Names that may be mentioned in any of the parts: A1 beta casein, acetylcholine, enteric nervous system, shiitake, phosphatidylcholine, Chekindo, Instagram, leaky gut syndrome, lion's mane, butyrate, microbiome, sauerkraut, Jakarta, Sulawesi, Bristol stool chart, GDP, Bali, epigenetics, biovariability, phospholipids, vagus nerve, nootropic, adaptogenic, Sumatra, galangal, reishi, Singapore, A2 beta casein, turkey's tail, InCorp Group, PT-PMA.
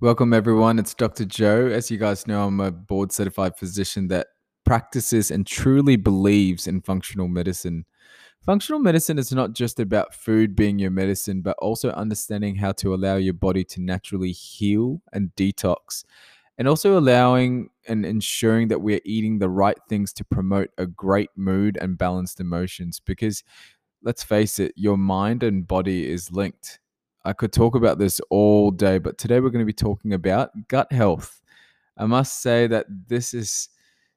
Welcome, everyone. It's Dr. Joe. As you guys know, I'm a board-certified physician that practices and truly believes in functional medicine. Functional medicine is not just about food being your medicine, but also understanding how to allow your body to naturally heal and detox, and also allowing and ensuring that we are eating the right things to promote a great mood and balanced emotions. Because let's face it, your mind and body is linked. I could talk about this all day, but today we're going to be talking about gut health. I must say that this is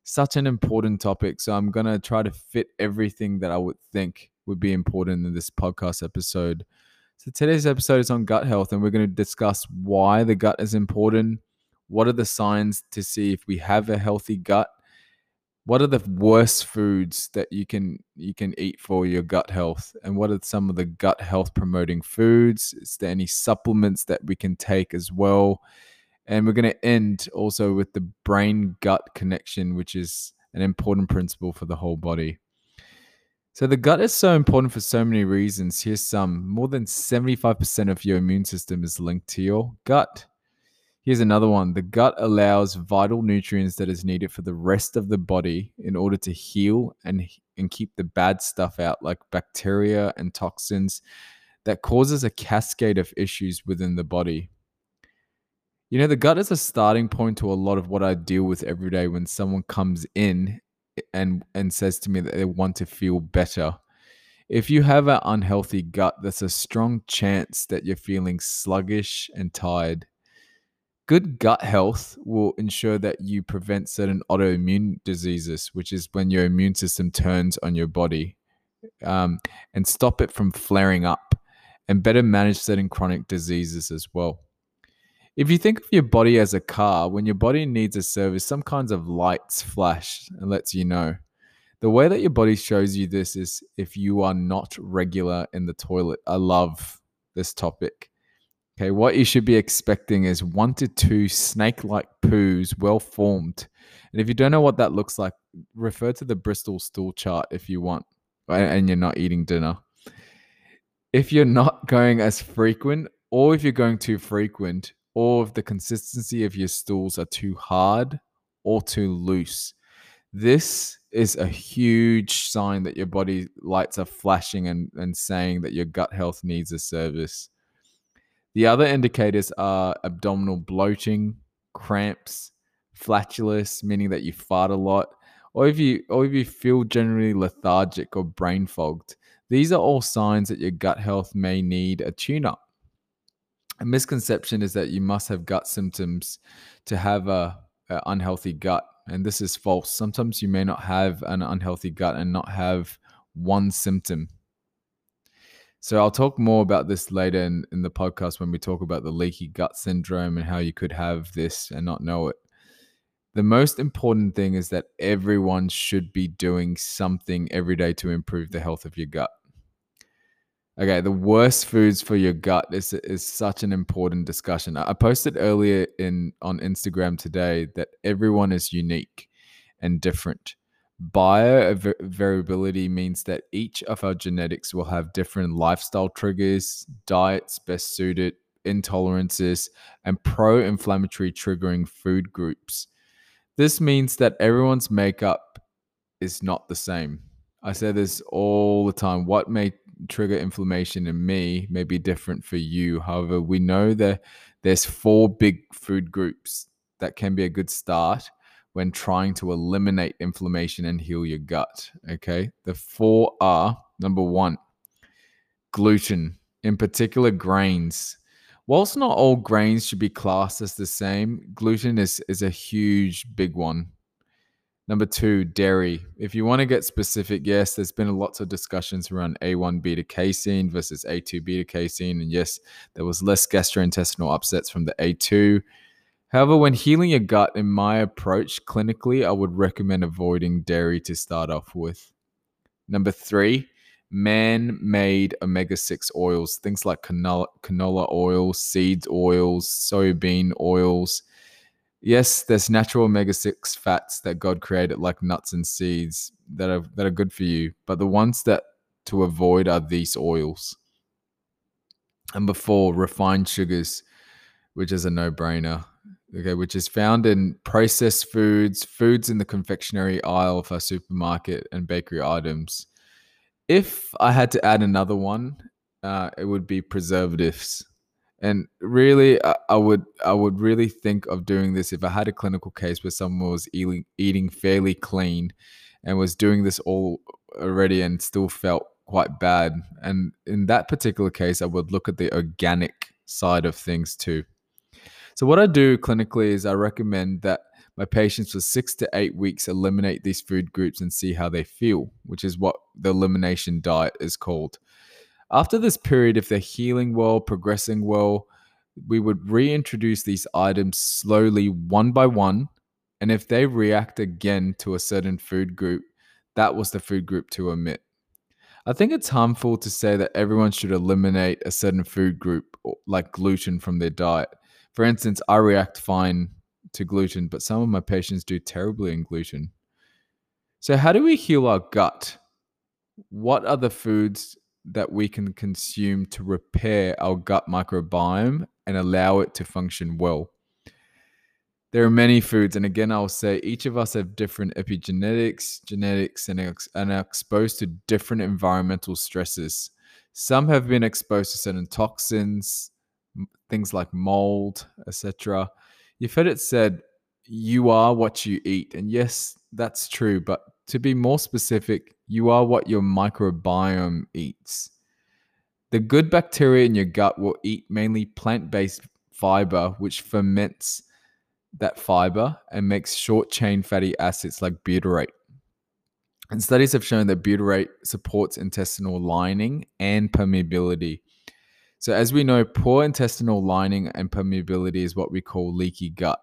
such an important topic, so I'm going to try to fit everything that I would think would be important in this podcast episode. So today's episode is on gut health, and we're going to discuss why the gut is important, what are the signs to see if we have a healthy gut, what are the worst foods that you can eat for your gut health? And what are some of the gut health promoting foods? Is there any supplements that we can take as well? And we're going to end also with the brain-gut connection, which is an important principle for the whole body. So the gut is so important for so many reasons. Here's some. More than 75% of your immune system is linked to your gut. Here's another one. The gut allows vital nutrients that is needed for the rest of the body in order to heal and keep the bad stuff out, like bacteria and toxins that causes a cascade of issues within the body. You know, the gut is a starting point to a lot of what I deal with every day when someone comes in and says to me that they want to feel better. If you have an unhealthy gut, there's a strong chance that you're feeling sluggish and tired. Good gut health will ensure that you prevent certain autoimmune diseases, which is when your immune system turns on your body, and stop it from flaring up, and better manage certain chronic diseases as well. If you think of your body as a car, when your body needs a service, some kinds of lights flash and lets you know. The way that your body shows you this is if you are not regular in the toilet. I love this topic. Okay, what you should be expecting is 1 to 2 snake-like poos, well-formed. And if you don't know what that looks like, refer to the Bristol stool chart if you want, and you're not eating dinner. If you're not going as frequent, or if you're going too frequent, or if the consistency of your stools are too hard or too loose, this is a huge sign that your body lights are flashing and saying that your gut health needs a service. The other indicators are abdominal bloating, cramps, flatulence, meaning that you fart a lot, or if you feel generally lethargic or brain fogged. These are all signs that your gut health may need a tune-up. A misconception is that you must have gut symptoms to have an unhealthy gut, and this is false. Sometimes you may not have an unhealthy gut and not have one symptom. So I'll talk more about this later in the podcast when we talk about the leaky gut syndrome and how you could have this and not know it. The most important thing is that everyone should be doing something every day to improve the health of your gut. Okay, the worst foods for your gut is such an important discussion. I posted earlier on Instagram today that everyone is unique and different. Biovariability means that each of our genetics will have different lifestyle triggers, diets best suited, intolerances, and pro-inflammatory triggering food groups. This means that everyone's makeup is not the same. I say this all the time. What may trigger inflammation in me may be different for you. However, we know that there's 4 big food groups that can be a good start when trying to eliminate inflammation and heal your gut, okay? The 4 are, number 1, gluten, in particular grains. Whilst not all grains should be classed as the same, gluten is a huge big one. Number 2, dairy. If you want to get specific, yes, there's been lots of discussions around A1 beta casein versus A2 beta casein, and yes, there was less gastrointestinal upsets from the A2. However, when healing your gut, in my approach clinically, I would recommend avoiding dairy to start off with. Number 3, man-made omega-6 oils, things like canola oil, seed oils, soybean oils. Yes, there's natural omega-6 fats that God created, like nuts and seeds, that are good for you. But the ones that to avoid are these oils. Number 4, refined sugars. which is a no-brainer, okay, which is found in processed foods, foods in the confectionery aisle of our supermarket, and bakery items. If I had to add another one, it would be preservatives. And really, I would really think of doing this if I had a clinical case where someone was eating fairly clean and was doing this all already and still felt quite bad. And in that particular case, I would look at the organic side of things too. So what I do clinically is I recommend that my patients for 6 to 8 weeks eliminate these food groups and see how they feel, which is what the elimination diet is called. After this period, if they're healing well, progressing well, we would reintroduce these items slowly one by one. And if they react again to a certain food group, that was the food group to omit. I think it's harmful to say that everyone should eliminate a certain food group like gluten from their diet. For instance, I react fine to gluten, but some of my patients do terribly in gluten. So how do we heal our gut? What are the foods that we can consume to repair our gut microbiome and allow it to function well? There are many foods, and again, I'll say each of us have different epigenetics, genetics, and are exposed to different environmental stresses. Some have been exposed to certain toxins, things like mold, etc. You've heard it said, you are what you eat. And yes, that's true, but to be more specific, you are what your microbiome eats. The good bacteria in your gut will eat mainly plant-based fiber, which ferments that fiber and makes short-chain fatty acids like butyrate. And studies have shown that butyrate supports intestinal lining and permeability. So as we know, poor intestinal lining and permeability is what we call leaky gut.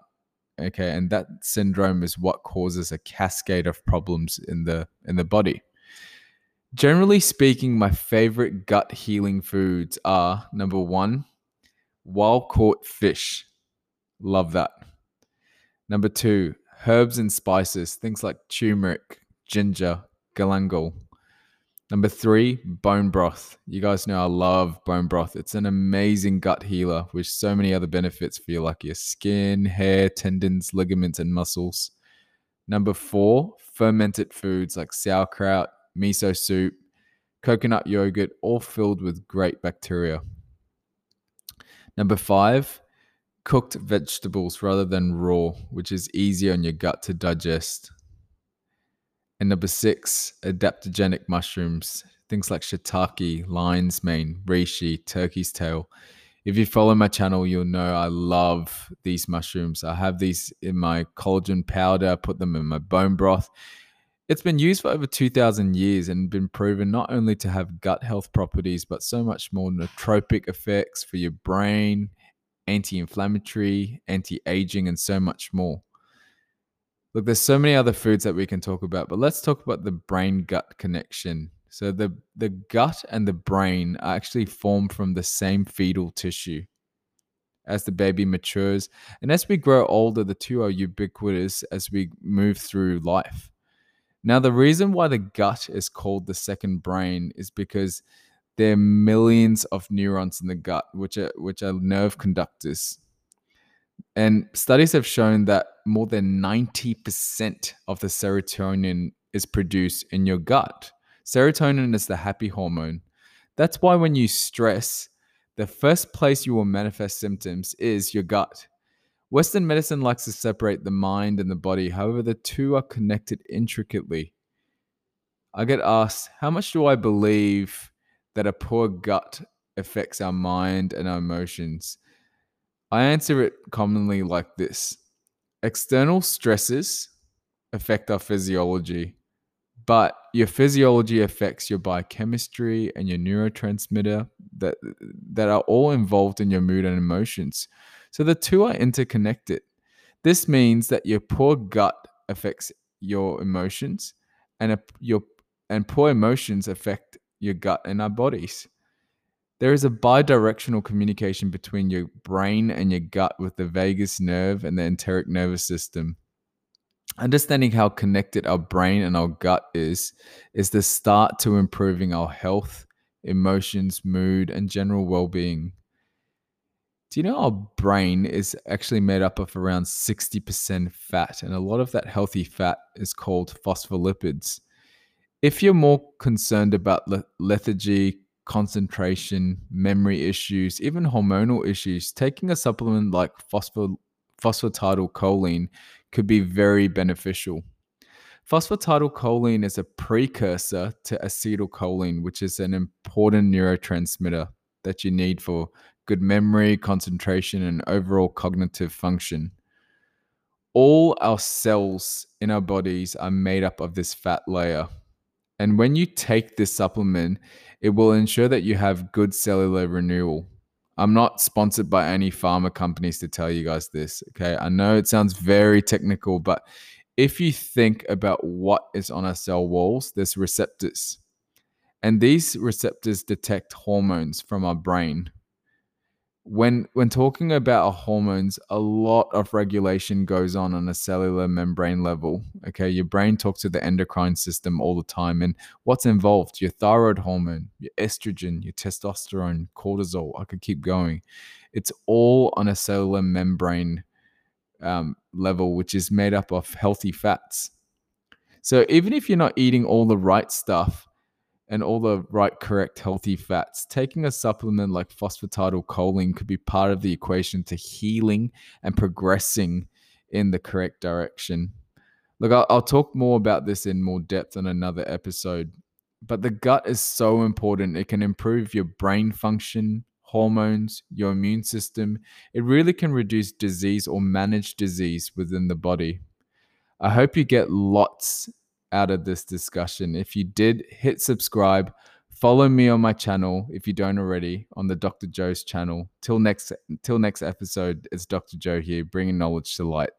Okay, and that syndrome is what causes a cascade of problems in the body. Generally speaking, my favorite gut healing foods are, number one, wild-caught fish. Love that. Number two, herbs and spices, things like turmeric, ginger, galangal. Number three, bone broth. You guys know I love bone broth. It's an amazing gut healer with so many other benefits for your, like your skin, hair, tendons, ligaments, and muscles. Number four, fermented foods like sauerkraut, miso soup, coconut yogurt, all filled with great bacteria. Number five, cooked vegetables rather than raw, which is easier on your gut to digest. And number six, adaptogenic mushrooms, things like shiitake, lion's mane, reishi, turkey's tail. If you follow my channel, you'll know I love these mushrooms. I have these in my collagen powder, I put them in my bone broth. It's been used for over 2,000 years and been proven not only to have gut health properties, but so much more nootropic effects for your brain, anti-inflammatory, anti-aging, and so much more. Look, there's so many other foods that we can talk about, but let's talk about the brain-gut connection. So the gut and the brain are actually formed from the same fetal tissue. As the baby matures and as we grow older, the two are ubiquitous as we move through life. Now, the reason why the gut is called the second brain is because there are millions of neurons in the gut, which are nerve conductors. And studies have shown that more than 90% of the serotonin is produced in your gut. Serotonin is the happy hormone. That's why when you stress, the first place you will manifest symptoms is your gut. Western medicine likes to separate the mind and the body. However, the two are connected intricately. I get asked, how much do I believe that a poor gut affects our mind and our emotions? I answer it commonly like this. External stresses affect our physiology, but your physiology affects your biochemistry and your neurotransmitter that are all involved in your mood and emotions. So the two are interconnected. This means that your poor gut affects your emotions and poor emotions affect your gut and our bodies. There is a bidirectional communication between your brain and your gut with the vagus nerve and the enteric nervous system. Understanding how connected our brain and our gut is the start to improving our health, emotions, mood, and general well-being. Do you know our brain is actually made up of around 60% fat, and a lot of that healthy fat is called phospholipids. If you're more concerned about lethargy, concentration, memory issues, even hormonal issues, taking a supplement like phosphatidylcholine could be very beneficial. Phosphatidylcholine is a precursor to acetylcholine, which is an important neurotransmitter that you need for good memory, concentration, and overall cognitive function. All our cells in our bodies are made up of this fat layer. And when you take this supplement, it will ensure that you have good cellular renewal. I'm not sponsored by any pharma companies to tell you guys this, okay? I know it sounds very technical, but if you think about what is on our cell walls, there's receptors. And these receptors detect hormones from our brain. When talking about our hormones, a lot of regulation goes on a cellular membrane level. Okay, your brain talks to the endocrine system all the time. And what's involved? Your thyroid hormone, your estrogen, your testosterone, cortisol. I could keep going. It's all on a cellular membrane level, which is made up of healthy fats. So even if you're not eating all the right stuff, and all the right, correct, healthy fats, taking a supplement like phosphatidylcholine could be part of the equation to healing and progressing in the correct direction. Look, I'll talk more about this in more depth in another episode, but the gut is so important. It can improve your brain function, hormones, your immune system. It really can reduce disease or manage disease within the body. I hope you get lots out of this discussion. If you did, hit subscribe, follow me on my channel if you don't already, on the Dr. Joe's channel. Till next episode, it's Dr. Joe here, bringing knowledge to light.